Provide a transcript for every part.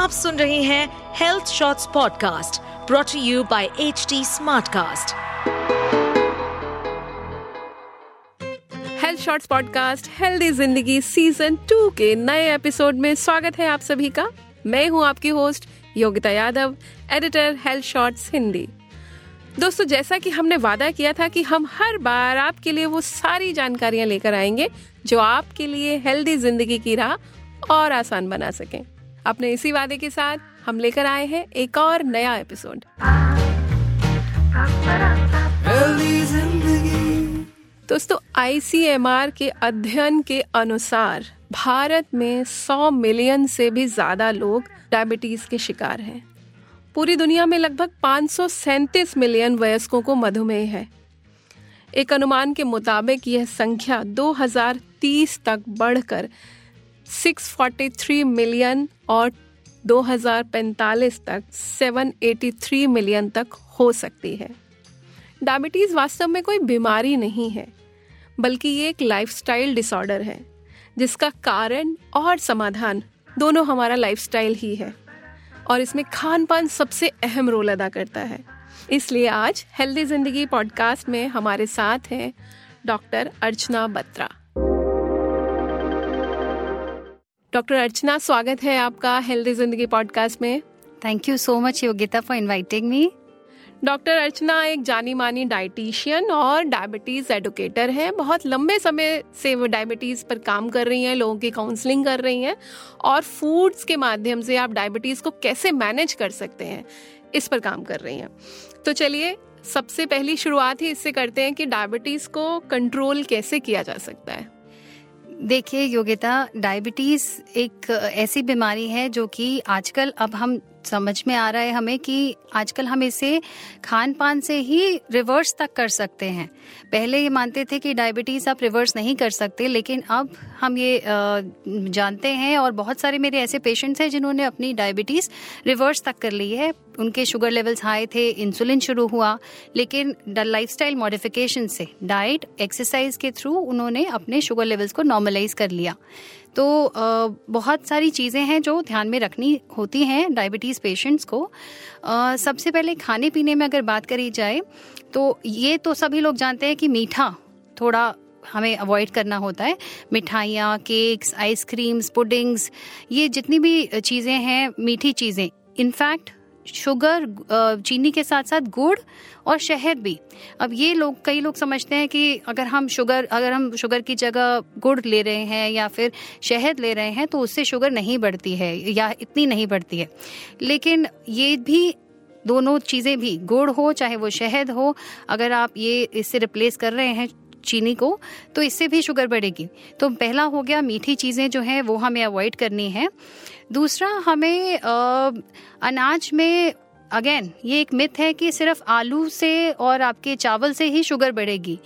आप सुन रहे हैं health shots podcast brought to you by HD Smartcast. Health shots podcast healthy जिंदगी सीजन 2 के नए एपिसोड में स्वागत है आप सभी का। मैं हूं आपकी host Yogita Yadav, editor health shots Hindi. दोस्तों, जैसा कि हमने वादा किया था कि हम हर बार आपके लिए वो सारी जानकारियां लेकर आएंगे जो आपके लिए हेल्दी जिंदगी की राह और आसान बना सकें। अपने इसी वादे के साथ हम लेकर आए हैं एक और नया एपिसोड। दोस्तों, ICMR के अध्ययन के अनुसार भारत में 100 मिलियन से भी ज्यादा लोग डायबिटीज के शिकार हैं। पूरी दुनिया में लगभग 537 मिलियन वयस्कों को मधुमेह है। एक अनुमान के मुताबिक यह संख्या 2030 तक बढ़कर 643 मिलियन और 2045 तक 783 मिलियन तक हो सकती है। डायबिटीज़ वास्तव में कोई बीमारी नहीं है, बल्कि ये एक लाइफस्टाइल डिसऑर्डर है, जिसका कारण और समाधान दोनों हमारा लाइफस्टाइल ही है, और इसमें खान पान सबसे अहम रोल अदा करता है। इसलिए आज हेल्दी जिंदगी पॉडकास्ट में हमारे साथ हैं डॉक्टर अर्चना बत्रा। डॉक्टर अर्चना, स्वागत है आपका हेल्दी जिंदगी पॉडकास्ट में। Thank you so much Yogita for inviting me. Doctor Archana एक जानी मानी डाइटिशियन और डायबिटीज़ एडुकेटर हैं। बहुत लंबे समय से वो डायबिटीज़ पर काम कर रही हैं, लोगों की काउंसलिंग कर रही हैं, और फूड्स के माध्यम से आप डायबिटीज़ को कैसे मैनेज कर सकते हैं इस पर काम कर रही हैं। तो चलिए, सबसे पहली शुरुआत ही इससे करते हैं कि डायबिटीज़ को कंट्रोल कैसे किया जा सकता है। देखिए योगिता, डायबिटीज़ एक ऐसी बीमारी है जो कि आजकल अब हम समझ में आ रहा है हमें कि आजकल हम इसे खान पान से ही रिवर्स तक कर सकते हैं। पहले ये मानते थे कि डायबिटीज़ आप रिवर्स नहीं कर सकते, लेकिन अब हम ये जानते हैं, और बहुत सारे मेरे ऐसे पेशेंट्स हैं जिन्होंने अपनी डायबिटीज़ रिवर्स तक कर ली है। उनके शुगर लेवल्स हाई थे, इंसुलिन शुरू हुआ, लेकिन लाइफस्टाइल मॉडिफिकेशन से, डाइट, एक्सरसाइज के थ्रू उन्होंने अपने शुगर लेवल्स को नॉर्मलाइज कर लिया। तो बहुत सारी चीज़ें हैं जो ध्यान में रखनी होती हैं डायबिटीज़ पेशेंट्स को। सबसे पहले खाने पीने में अगर बात करी जाए तो ये तो सभी लोग जानते हैं कि मीठा थोड़ा हमें अवॉइड करना होता है। मिठाइयाँ, केक्स, आइसक्रीम्स, पुडिंग्स, ये जितनी भी चीज़ें हैं मीठी चीज़ें। इनफैक्ट शुगर, चीनी के साथ साथ गुड़ और शहद भी। अब ये लोग, कई लोग समझते हैं कि अगर हम शुगर की जगह गुड़ ले रहे हैं या फिर शहद ले रहे हैं तो उससे शुगर नहीं बढ़ती है या इतनी नहीं बढ़ती है, लेकिन ये भी दोनों चीज़ें भी, गुड़ हो चाहे वो शहद हो, अगर आप ये इससे रिप्लेस कर रहे हैं चीनी को, तो इससे भी शुगर बढ़ेगी। तो पहला हो गया मीठी चीज़ें जो हैं वो हमें अवॉइड करनी है। दूसरा, हमें अनाज में, अगेन ये एक मिथ है कि सिर्फ आलू से और आपके चावल से ही शुगर बढ़ेगी।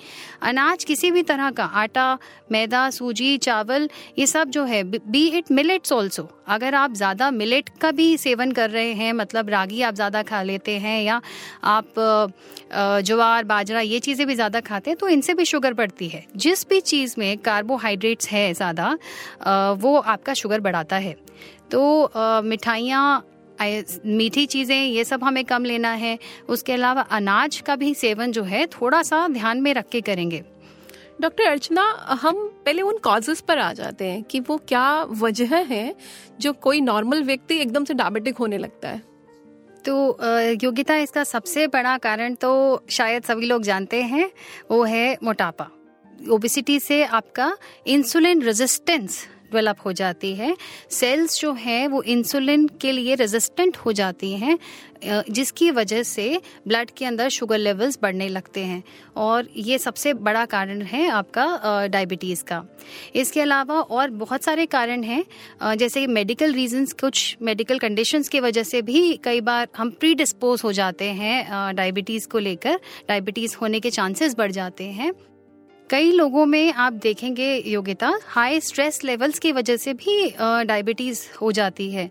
अनाज किसी भी तरह का, आटा, मैदा, सूजी, चावल, ये सब जो है, बी इट मिलेट्स ऑल्सो, अगर आप ज़्यादा मिलेट का भी सेवन कर रहे हैं, मतलब रागी आप ज़्यादा खा लेते हैं या आप ज्वार, बाजरा, ये चीज़ें भी ज़्यादा खाते हैं, तो इनसे भी शुगर बढ़ती है। जिस भी चीज़ में कार्बोहाइड्रेट्स है ज़्यादा, वो आपका शुगर बढ़ाता है। तो मिठाइयाँ, मीठी चीज़ें, ये सब हमें कम लेना है। उसके अलावा अनाज का भी सेवन जो है थोड़ा सा ध्यान में रख के करेंगे। डॉक्टर अर्चना, हम पहले उन कॉजेस पर आ जाते हैं कि वो क्या वजह है जो कोई नॉर्मल व्यक्ति एकदम से डायबिटिक होने लगता है। तो योगिता, इसका सबसे बड़ा कारण तो शायद सभी लोग जानते हैं, वो है मोटापा। ओबेसिटी से आपका इंसुलिन रेजिस्टेंस डेवलप हो जाती है। सेल्स जो हैं वो इंसुलिन के लिए रेजिस्टेंट हो जाती हैं, जिसकी वजह से ब्लड के अंदर शुगर लेवल्स बढ़ने लगते हैं, और ये सबसे बड़ा कारण है आपका डायबिटीज़ का। इसके अलावा और बहुत सारे कारण हैं, जैसे मेडिकल रीजंस, कुछ मेडिकल कंडीशंस की वजह से भी कई बार हम प्रीडिस्पोज हो जाते हैं डायबिटीज़ को लेकर, डायबिटीज़ होने के चांसेस बढ़ जाते हैं। कई लोगों में आप देखेंगे योगिता, हाई स्ट्रेस लेवल्स की वजह से भी डायबिटीज़ हो जाती है।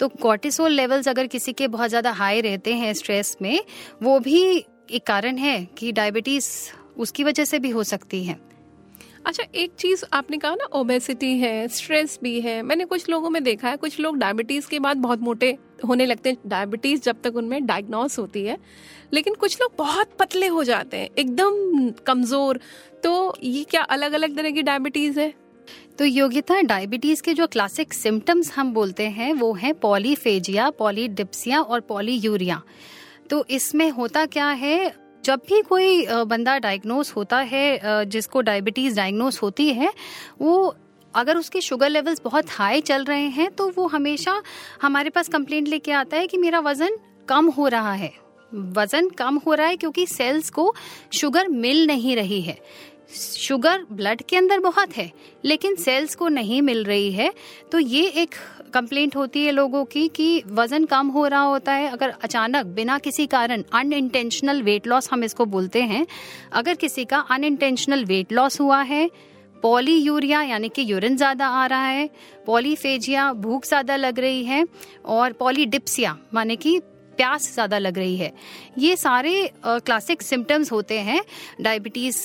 तो कॉर्टिसोल लेवल्स अगर किसी के बहुत ज़्यादा हाई रहते हैं स्ट्रेस में, वो भी एक कारण है कि डायबिटीज़ उसकी वजह से भी हो सकती है। अच्छा, एक चीज़ आपने कहा ना, ओबेसिटी है, स्ट्रेस भी है। मैंने कुछ लोगों में देखा है, कुछ लोग डायबिटीज़ के बाद बहुत मोटे होने लगते हैं, डायबिटीज़ जब तक उनमें डायग्नोस होती है, लेकिन कुछ लोग बहुत पतले हो जाते हैं, एकदम कमज़ोर। तो ये क्या अलग अलग तरह की डायबिटीज़ है? तो योगिता, डायबिटीज़ के जो क्लासिक सिम्टम्स हम बोलते हैं वो हैं पॉलीफेजिया, पॉलीडिप्सिया और पॉलीयूरिया। तो इसमें होता क्या है, जब भी कोई बंदा डायग्नोस होता है, जिसको डायबिटीज़ डायग्नोस होती है, वो अगर उसके शुगर लेवल्स बहुत हाई चल रहे हैं तो वो हमेशा हमारे पास कंप्लेंट लेके आता है कि मेरा वज़न कम हो रहा है। वज़न कम हो रहा है क्योंकि सेल्स को शुगर मिल नहीं रही है। शुगर ब्लड के अंदर बहुत है लेकिन सेल्स को नहीं मिल रही है। तो ये एक कंप्लेंट होती है लोगों की कि वज़न कम हो रहा होता है। अगर अचानक बिना किसी कारण अनइंटेंशनल वेट लॉस, हम इसको बोलते हैं, अगर किसी का अनइंटेंशनल वेट लॉस हुआ है, पॉलीयूरिया यानी कि यूरिन ज़्यादा आ रहा है, पॉलीफेजिया भूख ज़्यादा लग रही है और पॉलीडिप्सिया माने कि प्यास ज़्यादा लग रही है, ये सारे क्लासिक सिम्टम्स होते हैं डायबिटीज़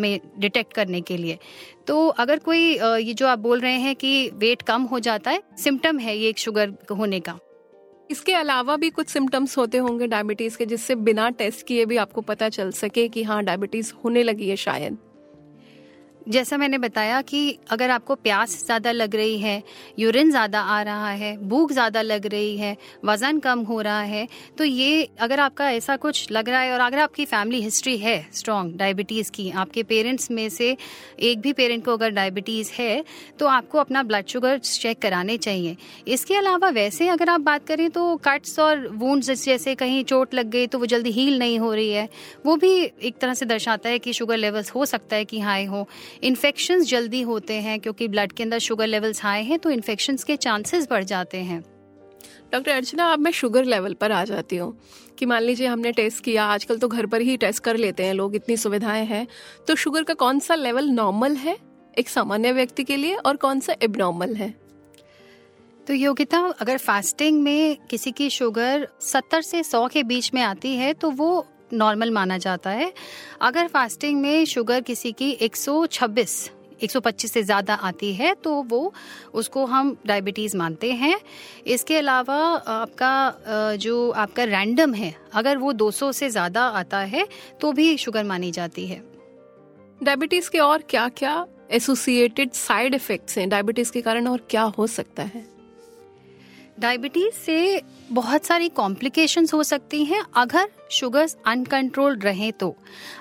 में डिटेक्ट करने के लिए। तो अगर कोई ये जो आप बोल रहे हैं कि वेट कम हो जाता है, सिम्टम है ये एक शुगर होने का। इसके अलावा भी कुछ सिम्टम्स होते होंगे डायबिटीज़ के जिससे बिना टेस्ट किए भी आपको पता चल सके कि हाँ डायबिटीज़ होने लगी है शायद। जैसा मैंने बताया कि अगर आपको प्यास ज़्यादा लग रही है, यूरिन ज़्यादा आ रहा है, भूख ज़्यादा लग रही है, वज़न कम हो रहा है, तो ये अगर आपका ऐसा कुछ लग रहा है और अगर आपकी फैमिली हिस्ट्री है स्ट्रॉन्ग डायबिटीज़ की, आपके पेरेंट्स में से एक भी पेरेंट को अगर डायबिटीज़ है तो आपको अपना ब्लड शुगर चेक कराने चाहिए। इसके अलावा वैसे अगर आप बात करें तो कट्स और वुंड्स, जैसे कहीं चोट लग गई तो वो जल्दी हील नहीं हो रही है, वो भी एक तरह से दर्शाता है कि शुगर लेवल्स हो सकता है कि हाई हो। इन्फेक्शंस जल्दी होते हैं क्योंकि ब्लड के अंदर शुगर लेवल्स हाई हैं तो इन्फेक्शंस के चांसेस बढ़ जाते हैं। डॉक्टर अर्चना, अब मैं शुगर लेवल पर आ जाती हूँ कि मान लीजिए हमने टेस्ट किया, आजकल तो घर पर ही टेस्ट कर लेते हैं लोग, इतनी सुविधाएं हैं, तो शुगर का कौन सा लेवल नॉर्मल है एक सामान्य व्यक्ति के लिए और कौन सा एबनॉर्मल है? तो योगिता, अगर फास्टिंग में किसी की शुगर 70 से 100 के बीच में आती है तो वो नॉर्मल माना जाता है। अगर फास्टिंग में शुगर किसी की 125 से ज़्यादा आती है तो वो उसको हम डायबिटीज़ मानते हैं। इसके अलावा आपका जो आपका रैंडम है, अगर वो 200 से ज़्यादा आता है तो भी शुगर मानी जाती है। डायबिटीज़ के और क्या क्या एसोसिएटेड साइड इफ़ेक्ट्स हैं डायबिटीज़ के कारण और क्या हो सकता है? डायबिटीज़ से बहुत सारी कॉम्प्लिकेशंस हो सकती हैं अगर शुगर्स अनकंट्रोल्ड रहें तो।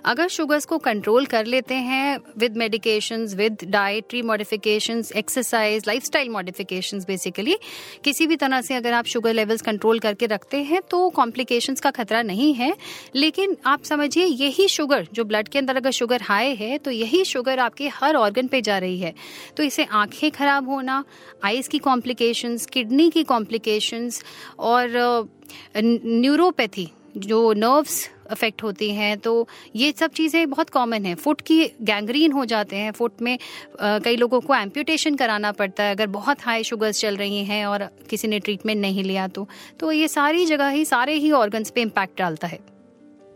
अगर शुगर्स को कंट्रोल कर लेते हैं with medications, with dietary modifications, exercise, lifestyle modifications, basically किसी भी तरह से अगर आप शुगर लेवल्स कंट्रोल करके रखते हैं तो कॉम्प्लिकेशंस का खतरा नहीं है। लेकिन आप समझिए, यही शुगर जो ब्लड के अंदर अगर शुगर हाई है तो यही शुगर आपके हर ऑर्गन पे जा रही है, तो इससे आँखें खराब होना, आइज़ की कॉम्प्लिकेशंस, किडनी की कॉम्प्लिकेशंस और न्यूरोपैथी जो नर्व्स अफेक्ट होती हैं, तो ये सब चीज़ें बहुत कॉमन हैं। फुट की गैंग्रीन हो जाते हैं, फुट में कई लोगों को एम्प्यूटेशन कराना पड़ता है अगर बहुत हाई शुगर्स चल रही हैं और किसी ने ट्रीटमेंट नहीं लिया तो ये सारी जगह ही, सारे ही ऑर्गन्स पे इम्पैक्ट डालता है।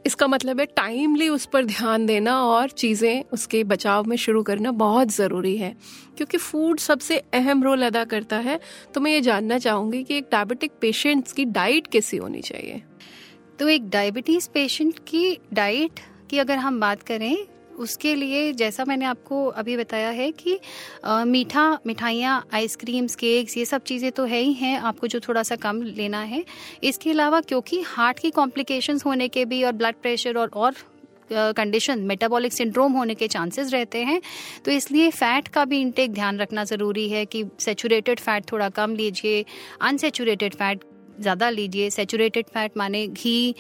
इसका मतलब है टाइमली उस पर ध्यान देना और चीज़ें उसके बचाव में शुरू करना बहुत ज़रूरी है क्योंकि फूड सबसे अहम रोल अदा करता है। तो मैं ये जानना चाहूँगी कि एक डायबिटिक पेशेंट्स की डाइट कैसी होनी चाहिए? तो एक डायबिटीज़ पेशेंट की डाइट की अगर हम बात करें, उसके लिए जैसा मैंने आपको अभी बताया है कि मिठाइयाँ, आइसक्रीम्स, केक्स, ये सब चीज़ें तो है ही हैं, आपको जो थोड़ा सा कम लेना है। इसके अलावा क्योंकि हार्ट की कॉम्प्लिकेशंस होने के भी और ब्लड प्रेशर और कंडीशन, मेटाबॉलिक सिंड्रोम होने के चांसेस रहते हैं, तो इसलिए फ़ैट का भी इंटेक ध्यान रखना ज़रूरी है कि सेचूरेटेड फ़ैट थोड़ा कम लीजिए, अनसेचूरेटेड फ़ैट ज़्यादा लीजिए। सेचूरेटेड फैट माने घी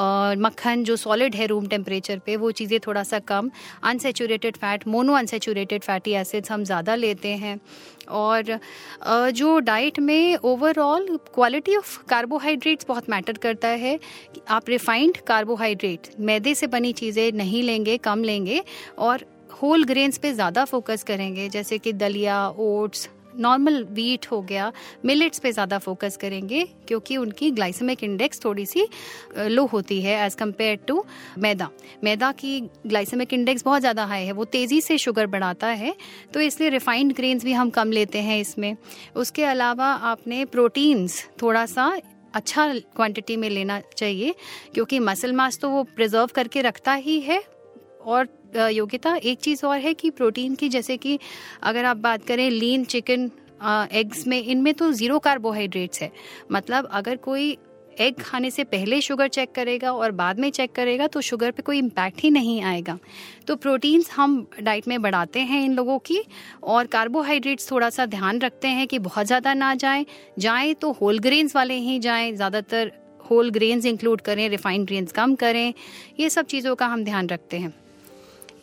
और मक्खन जो सॉलिड है रूम टेम्परेचर पे, वो चीज़ें थोड़ा सा कम। Unsaturated fat, mono unsaturated fatty acids हम ज़्यादा लेते हैं। और जो डाइट में ओवरऑल क्वालिटी ऑफ कार्बोहाइड्रेट्स बहुत मैटर करता है। आप रिफाइंड कार्बोहाइड्रेट, मैदे से बनी चीज़ें नहीं लेंगे, कम लेंगे और होल ग्रेन्स पे ज़्यादा फोकस करेंगे, जैसे कि दलिया, ओट्स, नॉर्मल वीट हो गया, मिलेट्स पे ज़्यादा फोकस करेंगे क्योंकि उनकी ग्लाइसेमिक इंडेक्स थोड़ी सी लो होती है एज़ कम्पेयर टू मैदा। मैदा की ग्लाइसेमिक इंडेक्स बहुत ज़्यादा हाई है, वो तेज़ी से शुगर बढ़ाता है, तो इसलिए रिफाइंड ग्रेन्स भी हम कम लेते हैं इसमें। उसके अलावा आपने प्रोटीन्स थोड़ा सा अच्छा क्वांटिटी में लेना चाहिए क्योंकि मसल मास तो वो प्रिजर्व करके रखता ही है। और योगिता एक चीज़ और है कि प्रोटीन की, जैसे कि अगर आप बात करें लीन चिकन, एग्स में, इनमें तो ज़ीरो कार्बोहाइड्रेट्स है। मतलब अगर कोई एग खाने से पहले शुगर चेक करेगा और बाद में चेक करेगा तो शुगर पे कोई इम्पैक्ट ही नहीं आएगा। तो प्रोटीन्स हम डाइट में बढ़ाते हैं इन लोगों की, और कार्बोहाइड्रेट्स थोड़ा सा ध्यान रखते हैं कि बहुत ज़्यादा ना जाएं तो होल ग्रेन्स वाले ही जाएं, ज़्यादातर होल ग्रेन्स इंक्लूड करें, रिफाइंड ग्रेन्स कम करें। ये सब चीज़ों का हम ध्यान रखते हैं।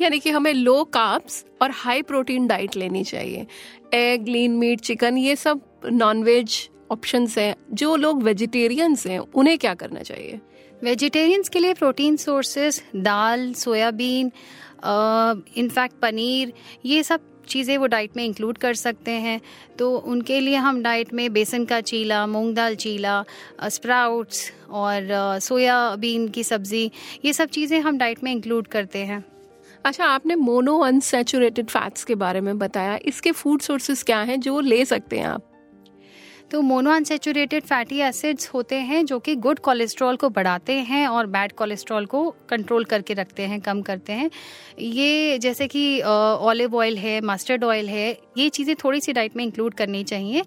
यानी कि हमें लो कार्ब्स और हाई प्रोटीन डाइट लेनी चाहिए। एग, लीन मीट, चिकन, ये सब नॉनवेज ऑप्शंस हैं। जो लोग वेजिटेरियंस हैं उन्हें क्या करना चाहिए? वेजिटेरियंस के लिए प्रोटीन सोर्सेस दाल, सोयाबीन, इनफैक्ट पनीर, ये सब चीज़ें वो डाइट में इंक्लूड कर सकते हैं। तो उनके लिए हम डाइट में बेसन का चीला, मूंग दाल चीला, स्प्राउट्स और सोयाबीन की सब्ज़ी, ये सब चीज़ें हम डाइट में इंक्लूड करते हैं। अच्छा, आपने मोनो अनसैचुरेटेड फैट्स के बारे में बताया, इसके फूड सोर्सेस क्या हैं जो ले सकते हैं आप? तो मोनो अनसैचुरेटेड फैटी एसिड्स होते हैं जो कि गुड कोलेस्ट्रॉल को बढ़ाते हैं और बैड कोलेस्ट्रॉल को कंट्रोल करके रखते हैं, कम करते हैं। ये जैसे कि ऑलिव ऑयल है, मस्टर्ड ऑयल है, ये चीज़ें थोड़ी सी डाइट में इंक्लूड करनी चाहिए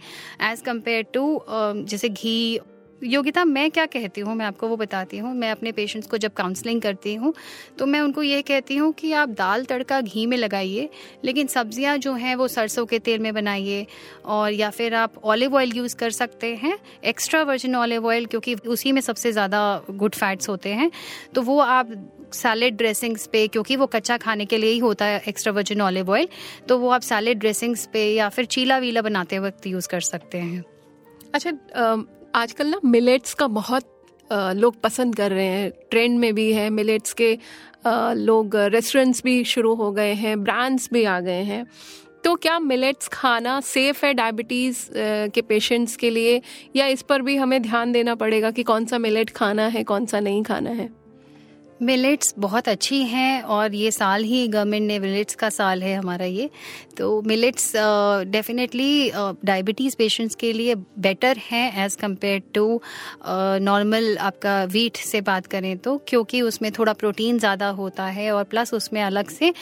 एज़ कम्पेयर टू जैसे घी। योगिता, मैं क्या कहती हूँ, मैं आपको वो बताती हूँ। मैं अपने पेशेंट्स को जब काउंसलिंग करती हूँ तो मैं उनको ये कहती हूँ कि आप दाल तड़का घी में लगाइए, लेकिन सब्जियाँ जो हैं वो सरसों के तेल में बनाइए, और या फिर आप ऑलिव ऑयल यूज़ कर सकते हैं, एक्स्ट्रा वर्जिन ऑलिव ऑयल, क्योंकि उसी में सबसे ज़्यादा गुड फैट्स होते हैं। तो वो आप सैलेड ड्रेसिंग्स पे, क्योंकि वो कच्चा खाने के लिए ही होता है एक्स्ट्रा वर्जिन ऑलिव ऑयल, तो वो आप सैलेड ड्रेसिंग्स पे या फिर चीला वीला बनाते वक्त यूज़ कर सकते हैं। अच्छा, आजकल ना मिलेट्स का बहुत लोग पसंद कर रहे हैं, ट्रेंड में भी है मिलेट्स के, लोग रेस्टोरेंट्स भी शुरू हो गए हैं, ब्रांड्स भी आ गए हैं। तो क्या मिलेट्स खाना सेफ है डायबिटीज़ के पेशेंट्स के लिए, या इस पर भी हमें ध्यान देना पड़ेगा कि कौन सा मिलेट खाना है कौन सा नहीं खाना है? मिलेट्स बहुत अच्छी हैं, और ये साल ही गवर्नमेंट ने, मिलेट्स का साल है हमारा ये, तो मिलेट्स डेफिनेटली डायबिटीज़ पेशेंट्स के लिए बेटर हैं एज़ कम्पेयर टू नॉर्मल आपका वीट से बात करें तो, क्योंकि उसमें थोड़ा प्रोटीन ज़्यादा होता है और प्लस उसमें अलग से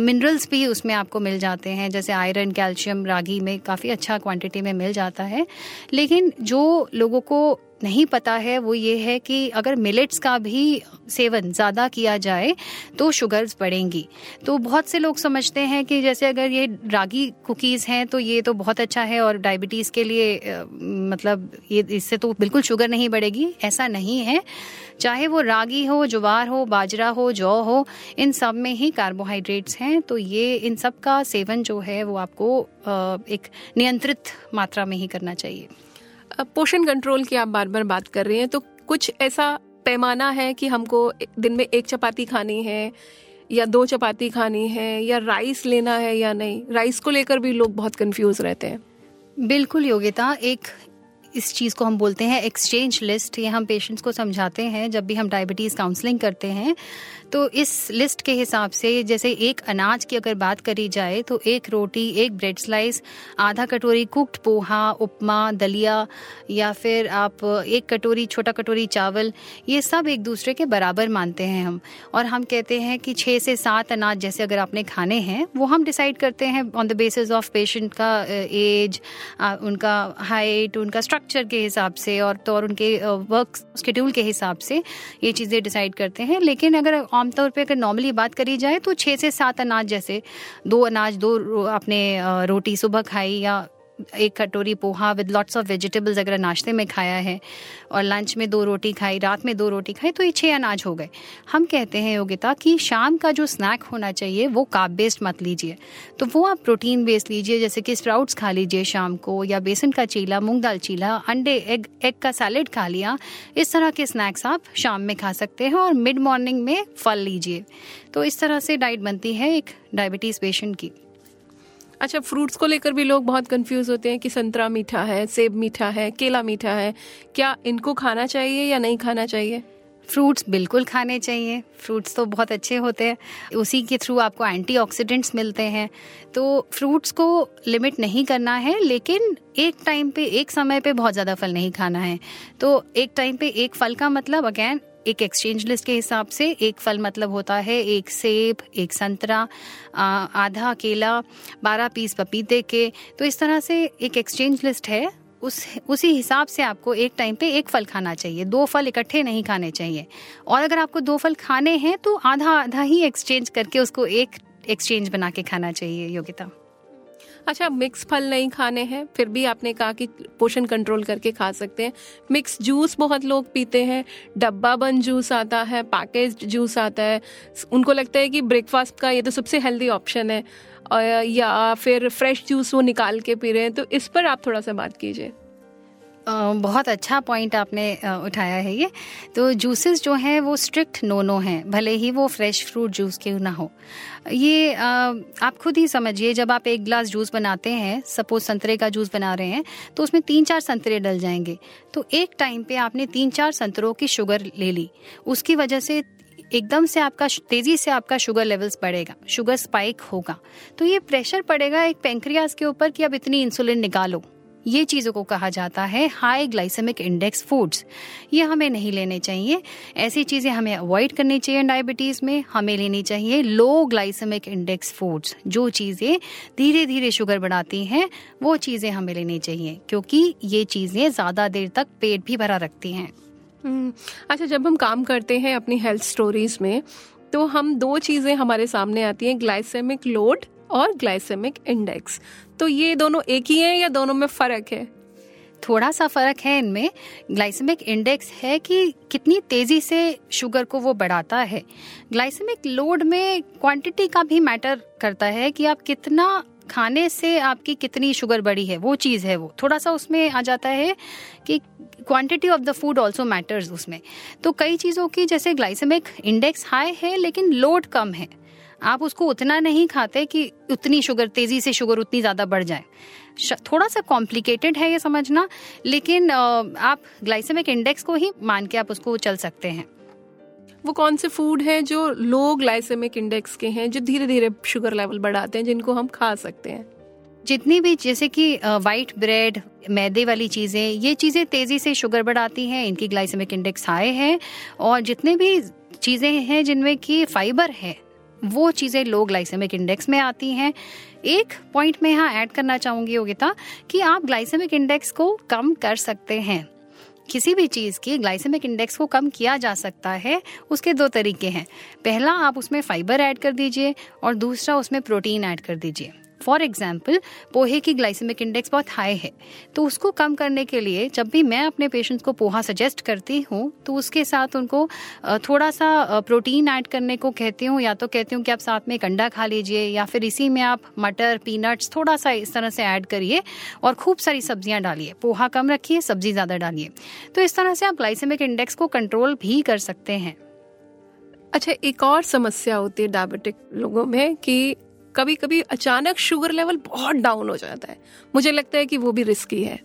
मिनरल्स भी उसमें आपको मिल जाते हैं, जैसे आयरन, कैल्शियम रागी में काफ़ी अच्छा क्वांटिटी में मिल जाता है। लेकिन जो लोगों को नहीं पता है वो ये है कि अगर मिलेट्स का भी सेवन ज़्यादा किया जाए तो शुगर्स बढ़ेंगी। तो बहुत से लोग समझते हैं कि जैसे अगर ये रागी कुकीज़ हैं तो ये तो बहुत अच्छा है और डायबिटीज़ के लिए मतलब ये, इससे तो बिल्कुल शुगर नहीं बढ़ेगी। ऐसा नहीं है, चाहे वो रागी हो, ज्वार हो, बाजरा हो, जौ हो, इन सब में ही कार्बोहाइड्रेट्स हैं। तो ये इन सब का सेवन जो है वो आपको एक नियंत्रित मात्रा में ही करना चाहिए। पोषण कंट्रोल की आप बार बार बात कर रही हैं, तो कुछ ऐसा पैमाना है कि हमको दिन में 1 चपाती खानी है या 2 चपाती खानी है, या राइस लेना है या नहीं? राइस को लेकर भी लोग बहुत कंफ्यूज रहते हैं। बिल्कुल योगिता, एक इस चीज़ को हम बोलते हैं एक्सचेंज लिस्ट, ये हम पेशेंट्स को समझाते हैं जब भी हम डायबिटीज़ काउंसलिंग करते हैं। तो इस लिस्ट के हिसाब से जैसे एक अनाज की अगर बात करी जाए तो 1 रोटी, 1 ब्रेड स्लाइस, आधा कटोरी कुक्ड पोहा, उपमा, दलिया, या फिर आप 1 कटोरी, छोटा कटोरी चावल, ये सब एक दूसरे के बराबर मानते हैं हम। और हम कहते हैं कि 6 से 7 अनाज जैसे अगर आपने खाने हैं, वो हम डिसाइड करते हैं on the basis of patient का एज, उनका हाइट, उनका स्ट्रक्चर के हिसाब से, और तो और उनके वर्क स्केड्यूल के हिसाब से ये चीज़ें डिसाइड करते हैं। लेकिन अगर आमतौर पे अगर नॉर्मली बात करी जाए तो 6 से 7 अनाज, जैसे 2 अनाज, 2 रोटी सुबह खाई, या 1 कटोरी poha with lots of vegetables अगर नाश्ते में खाया है, और लंच में 2 रोटी खाई, रात में 2 रोटी खाई, तो ये 6 अनाज हो गए। हम कहते हैं योगिता कि शाम का जो स्नैक होना चाहिए वो कार्ब बेस्ड मत लीजिए, तो वो आप प्रोटीन बेस्ड लीजिए, जैसे कि स्प्राउट्स खा लीजिए शाम को, या बेसन का चीला, मूंग दाल चीला, अंडे, एग का सैलेड खा लिया। इस तरह के स्नैक्स आप शाम में खा सकते हैं, और मिड मॉर्निंग में फल लीजिए। तो इस तरह से डाइट बनती है एक डायबिटीज़ पेशेंट की। अच्छा, फ्रूट्स को लेकर भी लोग बहुत कंफ्यूज होते हैं कि संतरा मीठा है, सेब मीठा है, केला मीठा है, क्या इनको खाना चाहिए या नहीं खाना चाहिए? फ्रूट्स बिल्कुल खाने चाहिए, फ्रूट्स तो बहुत अच्छे होते हैं, उसी के थ्रू आपको एंटीऑक्सीडेंट्स मिलते हैं। तो फ्रूट्स को लिमिट नहीं करना है, लेकिन एक टाइम पे, एक समय पे बहुत ज़्यादा फल नहीं खाना है। तो एक टाइम पे एक फल का मतलब, अगेन एक एक्सचेंज लिस्ट के हिसाब से एक फल मतलब होता है एक सेब, एक संतरा, आधा केला, 12 पीस पपीते के। तो इस तरह से एक एक्सचेंज लिस्ट है, उसी हिसाब से आपको एक टाइम पे एक फल खाना चाहिए, 2 फल इकट्ठे नहीं खाने चाहिए। और अगर आपको 2 फल खाने हैं तो आधा आधा ही एक्सचेंज करके उसको एक एक्सचेंज बना के खाना चाहिए। योगिता, अच्छा, मिक्स फल नहीं खाने हैं, फिर भी आपने कहा कि पोषण कंट्रोल करके खा सकते हैं। मिक्स जूस बहुत लोग पीते हैं, डब्बा बंद जूस आता है, पैकेज्ड जूस आता है, उनको लगता है कि ब्रेकफास्ट का ये तो सबसे हेल्दी ऑप्शन है, या फिर फ्रेश जूस वो निकाल के पी रहे हैं। तो इस पर आप थोड़ा सा बात कीजिए। बहुत अच्छा पॉइंट आपने उठाया है। ये तो जूसेस जो हैं वो स्ट्रिक्ट नो हैं, भले ही वो फ्रेश फ्रूट जूस क्यों ना हो। ये आप खुद ही समझिए, जब आप एक ग्लास जूस बनाते हैं, सपोज संतरे का जूस बना रहे हैं, तो उसमें 3-4 संतरे डल जाएंगे। तो एक टाइम पे आपने 3-4 संतरों की शुगर ले ली, उसकी वजह से एकदम से आपका, तेजी से आपका शुगर लेवल्स बढ़ेगा, शुगर स्पाइक होगा। तो ये प्रेशर पड़ेगा एक पेंक्रियाज के ऊपर कि अब इतनी इंसुलिन निकालो। ये चीज़ों को कहा जाता है हाई ग्लाइसेमिक इंडेक्स फूड्स। ये हमें नहीं लेने चाहिए, ऐसी चीज़ें हमें अवॉइड करनी चाहिए। डायबिटीज़ में हमें लेनी चाहिए लो ग्लाइसेमिक इंडेक्स फूड्स, जो चीज़ें धीरे धीरे शुगर बढ़ाती हैं वो चीज़ें हमें लेनी चाहिए, क्योंकि ये चीज़ें ज़्यादा देर तक पेट भी भरा रखती हैं। अच्छा, जब हम काम करते हैं अपनी हेल्थ स्टोरीज में, तो हम 2 चीज़ें हमारे सामने आती हैं, ग्लाइसेमिक लोड और ग्लाइसेमिक इंडेक्स। तो ये दोनों एक ही हैं या दोनों में फ़र्क है? थोड़ा सा फ़र्क है इनमें। ग्लाइसेमिक इंडेक्स है कि कितनी तेज़ी से शुगर को वो बढ़ाता है। ग्लाइसेमिक लोड में क्वांटिटी का भी मैटर करता है कि आप कितना खाने से आपकी कितनी शुगर बढ़ी है, वो चीज़ है। वो थोड़ा सा उसमें आ जाता है कि quantity of the food also matters उसमें। तो कई चीज़ों की, जैसे ग्लाइसेमिक इंडेक्स हाई है लेकिन लोड कम है, आप उसको उतना नहीं खाते कि उतनी शुगर, तेज़ी से शुगर उतनी ज़्यादा बढ़ जाए। थोड़ा सा कॉम्प्लिकेटेड है ये समझना, लेकिन आप ग्लाइसेमिक इंडेक्स को ही मान के आप उसको चल सकते हैं। वो कौन से फूड हैं जो लो ग्लाइसेमिक इंडेक्स के हैं, जो धीरे धीरे शुगर लेवल बढ़ाते हैं, जिनको हम खा सकते हैं? जितनी भी, जैसे कि वाइट ब्रेड, मैदे वाली चीज़ें, ये चीज़ें तेज़ी से शुगर बढ़ाती हैं, इनकी ग्लाइसेमिक इंडेक्स हाई है। और जितने भी चीज़ें हैं जिनमें कि फाइबर है, वो चीज़ें लो ग्लाइसेमिक इंडेक्स में आती हैं। एक पॉइंट में यहाँ ऐड करना चाहूँगी योगिता कि आप ग्लाइसेमिक इंडेक्स को कम कर सकते हैं। किसी भी चीज़ की ग्लाइसेमिक इंडेक्स को कम किया जा सकता है, उसके 2 तरीके हैं। पहला, आप उसमें फाइबर ऐड कर दीजिए, और दूसरा, उसमें प्रोटीन ऐड कर दीजिए। फॉर एग्जाम्पल, पोहे की ग्लाइसेमिक इंडेक्स बहुत हाई है, तो उसको कम करने के लिए जब भी मैं अपने पेशेंट्स को पोहा सजेस्ट करती हूँ, तो उसके साथ उनको थोड़ा सा प्रोटीन ऐड करने को कहती हूँ। या तो कहती हूँ कि आप साथ में एक अंडा खा लीजिए, या फिर इसी में आप मटर, पीनट्स थोड़ा सा इस तरह से ऐड करिए, और खूब सारी सब्जियाँ डालिए। पोहा कम रखिए, सब्जी ज़्यादा डालिए। तो इस तरह से आप ग्लाइसेमिक इंडेक्स को कंट्रोल भी कर सकते हैं। अच्छा, एक और समस्या होती है डायबिटिक लोगों में कि कभी कभी अचानक शुगर लेवल बहुत डाउन हो जाता है। मुझे लगता है कि वो भी रिस्की है,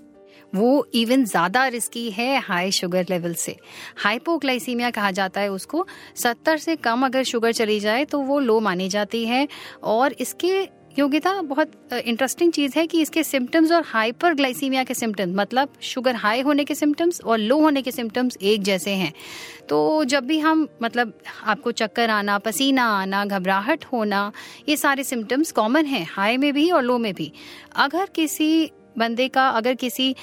वो इवन ज़्यादा रिस्की है हाई शुगर लेवल से। हाइपोग्लाइसीमिया कहा जाता है उसको। 70 से कम अगर शुगर चली जाए तो वो लो मानी जाती है। और इसके, योगिता, बहुत इंटरेस्टिंग चीज़ है कि इसके सिम्टम्स और हाइपर ग्लाइसीमिया के सिम्टम्स, मतलब शुगर हाई होने के सिम्टम्स और लो होने के सिम्टम्स एक जैसे हैं। तो जब भी हम, मतलब आपको चक्कर आना, पसीना आना, घबराहट होना, ये सारे सिम्टम्स कॉमन हैं हाई में भी और लो में भी। अगर किसी बंदे का, अगर किसी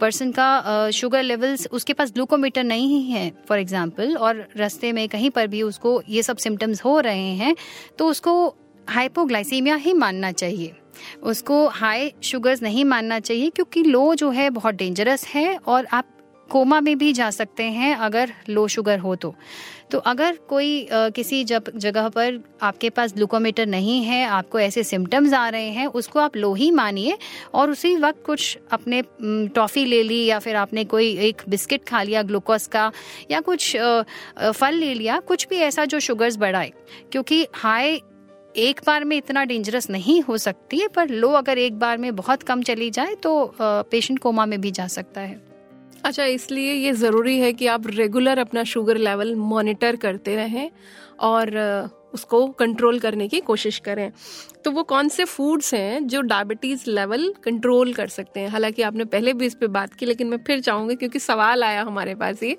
पर्सन का शुगर लेवल्स, उसके पास ग्लूकोमीटर नहीं है फॉर एग्जाम्पल, और रास्ते में कहीं पर भी उसको ये सब सिम्टम्स हो रहे हैं, तो उसको हाइपोग्लाइसीमिया ही मानना चाहिए, उसको हाई शुगर्स नहीं मानना चाहिए, क्योंकि लो जो है बहुत डेंजरस है और आप कोमा में भी जा सकते हैं अगर लो शुगर हो तो। तो अगर कोई किसी जगह पर आपके पास ग्लूकोमीटर नहीं है, आपको ऐसे सिम्टम्स आ रहे हैं, उसको आप लो ही मानिए, और उसी वक्त कुछ अपने टॉफ़ी ले ली, या फिर आपने कोई एक बिस्किट खा लिया ग्लूकोज का, या कुछ फल ले लिया, कुछ भी ऐसा जो शुगर्स बढ़ाए, क्योंकि हाई एक बार में इतना डेंजरस नहीं हो सकती है, पर लो अगर एक बार में बहुत कम चली जाए तो पेशेंट कोमा में भी जा सकता है। अच्छा, इसलिए ये ज़रूरी है कि आप रेगुलर अपना शुगर लेवल मॉनिटर करते रहें और उसको कंट्रोल करने की कोशिश करें। तो वो कौन से फूड्स हैं जो डायबिटीज़ लेवल कंट्रोल कर सकते हैं? हालांकि आपने पहले भी इस पे बात की, लेकिन मैं फिर चाहूँगी क्योंकि सवाल आया हमारे पास ये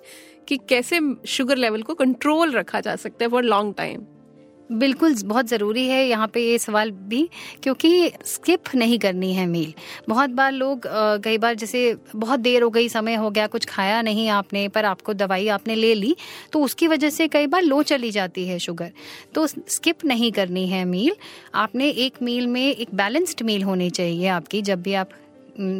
कि कैसे शुगर लेवल को कंट्रोल रखा जा सकता है फॉर लॉन्ग टाइम। बिल्कुल, बहुत ज़रूरी है यहाँ पे ये सवाल भी, क्योंकि स्किप नहीं करनी है मील। बहुत बार लोग कई बार जैसे बहुत देर हो गई, समय हो गया, कुछ खाया नहीं आपने, पर आपको दवाई आपने ले ली, तो उसकी वजह से कई बार लो चली जाती है शुगर। तो स्किप नहीं करनी है मील आपने। एक मील में एक बैलेंस्ड मील होनी चाहिए आपकी। जब भी आप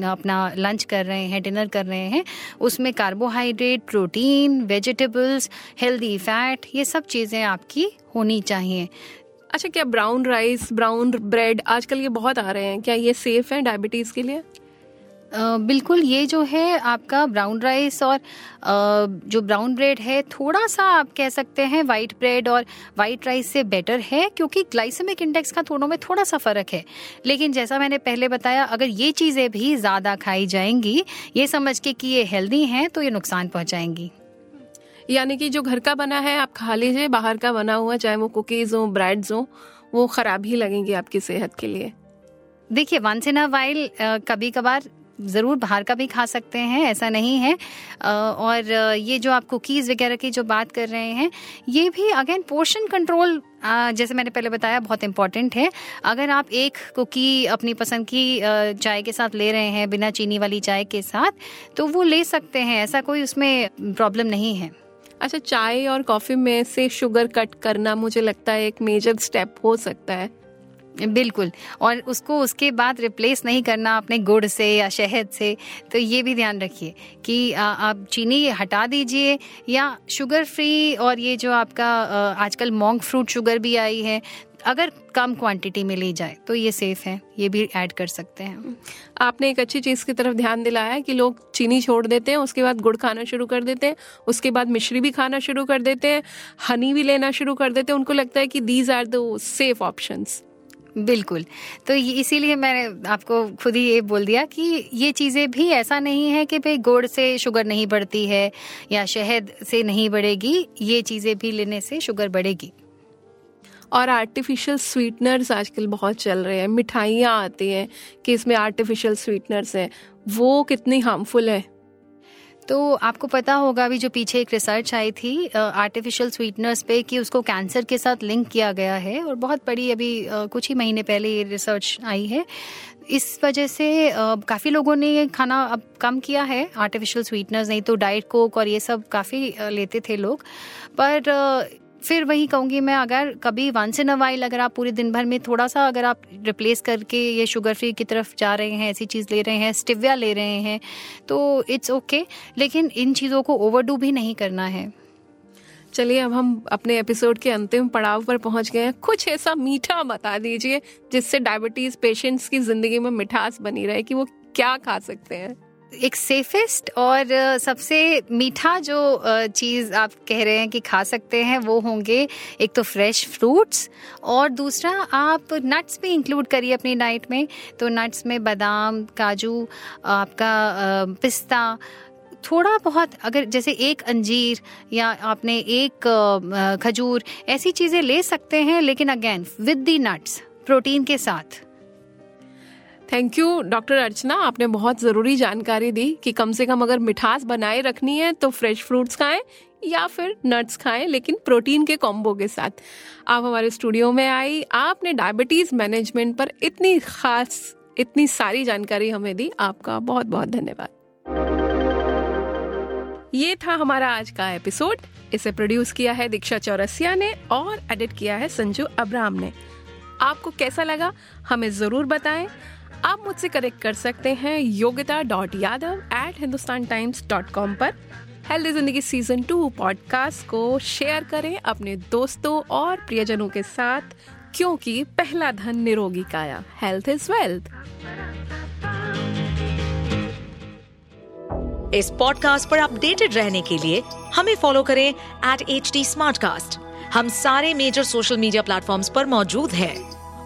अपना लंच कर रहे हैं, डिनर कर रहे हैं, उसमें carbohydrate, protein, vegetables, healthy fat, ये सब चीज़ें आपकी होनी चाहिए। अच्छा, क्या ब्राउन राइस, ब्राउन ब्रेड आजकल ये बहुत आ रहे हैं, क्या ये सेफ है डायबिटीज़ के लिए? बिल्कुल, ये जो है आपका ब्राउन राइस और जो ब्राउन ब्रेड है, थोड़ा सा आप कह सकते हैं वाइट ब्रेड और वाइट राइस से बेटर है, क्योंकि ग्लाइसेमिक इंडेक्स का दोनों में थोड़ा सा फ़र्क है। लेकिन जैसा मैंने पहले बताया, अगर ये चीज़ें भी ज़्यादा खाई जाएंगी ये समझ के कि ये हेल्दी हैं, तो ये नुकसान पहुँचाएंगी। यानी कि जो घर का बना है आप खा लीजिए, बाहर का बना हुआ चाहे वो कुकीज़ हो, ब्रेड्स हो, वो ख़राब ही लगेंगी आपकी सेहत के लिए। देखिए, वंस इन अ वाइल कभी कभार ज़रूर बाहर का भी खा सकते हैं, ऐसा नहीं है। और ये जो आप कुकीज़ वगैरह की जो बात कर रहे हैं, ये भी अगेन पोर्शन कंट्रोल, जैसे मैंने पहले बताया, बहुत इंपॉर्टेंट है। अगर आप एक कुकी अपनी पसंद की चाय के साथ ले रहे हैं, बिना चीनी वाली चाय के साथ, तो वो ले सकते हैं, ऐसा कोई उसमें प्रॉब्लम नहीं है। अच्छा, चाय और कॉफ़ी में से शुगर कट करना मुझे लगता है एक मेजर स्टेप हो सकता है। बिल्कुल, और उसको उसके बाद रिप्लेस नहीं करना अपने गुड़ से या शहद से। तो ये भी ध्यान रखिए कि आप चीनी हटा दीजिए या शुगर फ्री। और ये जो आपका आजकल मॉन्क फ्रूट शुगर भी आई है, अगर कम क्वांटिटी में ली जाए तो ये सेफ है, ये भी ऐड कर सकते हैं। आपने एक अच्छी चीज़ की तरफ ध्यान दिलाया है कि लोग चीनी छोड़ देते हैं, उसके बाद गुड़ खाना शुरू कर देते हैं, उसके बाद मिश्री भी खाना शुरू कर देते हैं, हनी भी लेना शुरू कर देते हैं। उनको लगता है कि these are the safe options. बिल्कुल, तो इसीलिए मैंने आपको खुद ही ये बोल दिया कि ये चीज़ें भी ऐसा नहीं है कि भाई गुड़ से शुगर नहीं बढ़ती है या शहद से नहीं बढ़ेगी, ये चीज़ें भी लेने से शुगर बढ़ेगी। और आर्टिफिशियल स्वीटनर्स आजकल बहुत चल रहे हैं, मिठाइयाँ आती हैं कि इसमें आर्टिफिशियल स्वीटनर्स हैं, वो कितनी हार्मफुल है? तो आपको पता होगा, अभी जो पीछे एक रिसर्च आई थी आर्टिफिशियल स्वीटनर्स पे कि उसको कैंसर के साथ लिंक किया गया है, और बहुत बड़ी अभी कुछ ही महीने पहले ये रिसर्च आई है। इस वजह से काफ़ी लोगों ने ये खाना अब कम किया है, आर्टिफिशियल स्वीटनर्स, नहीं तो डाइट कोक और ये सब काफ़ी लेते थे लोग। पर फिर वही कहूँगी मैं, अगर कभी वंस इन अ वाइल अगर आप पूरे दिन भर में थोड़ा सा अगर आप रिप्लेस करके ये शुगर फ्री की तरफ जा रहे हैं, ऐसी चीज़ ले रहे हैं, स्टिविया ले रहे हैं, तो इट्स ओके। लेकिन इन चीज़ों को ओवरडू भी नहीं करना है। चलिए, अब हम अपने एपिसोड के अंतिम पड़ाव पर पहुंच गए हैं। कुछ ऐसा मीठा बता दीजिए जिससे डायबिटीज़ पेशेंट्स की ज़िंदगी में मिठास बनी रहे कि वो क्या खा सकते हैं। एक सेफेस्ट और सबसे मीठा जो चीज़ आप कह रहे हैं कि खा सकते हैं, वो होंगे एक तो फ्रेश फ्रूट्स, और दूसरा आप नट्स भी इंक्लूड करिए अपनी डाइट में। तो नट्स में बादाम, काजू, आपका पिस्ता, थोड़ा बहुत अगर जैसे एक अंजीर या आपने एक खजूर, ऐसी चीज़ें ले सकते हैं, लेकिन again with the nuts, protein के साथ। थैंक यू डॉक्टर अर्चना, आपने बहुत ज़रूरी जानकारी दी कि कम से कम अगर मिठास बनाए रखनी है तो फ्रेश फ्रूट्स खाएं या फिर नट्स खाएं, लेकिन प्रोटीन के कॉम्बो के साथ। आप हमारे स्टूडियो में आई, आपने डायबिटीज़ मैनेजमेंट पर इतनी खास, इतनी सारी जानकारी हमें दी। आपका बहुत बहुत धन्यवाद। ये था हमारा आज का एपिसोड। इसे प्रोड्यूस किया है दीक्षा चौरसिया ने और एडिट किया है संजू अब्राम ने। आपको कैसा लगा हमें ज़रूर बताएं। आप मुझसे कनेक्ट कर सकते हैं yogita.yadav@hindustantimes.com पर। हेल्दी जिंदगी सीजन 2 पॉडकास्ट को शेयर करें अपने दोस्तों और प्रियजनों के साथ, क्योंकि पहला धन निरोगी काया। Health is wealth. इस पॉडकास्ट पर अपडेटेड रहने के लिए हमें फॉलो करें @HDSmartcast। हम सारे मेजर सोशल मीडिया प्लेटफॉर्म्स पर मौजूद हैं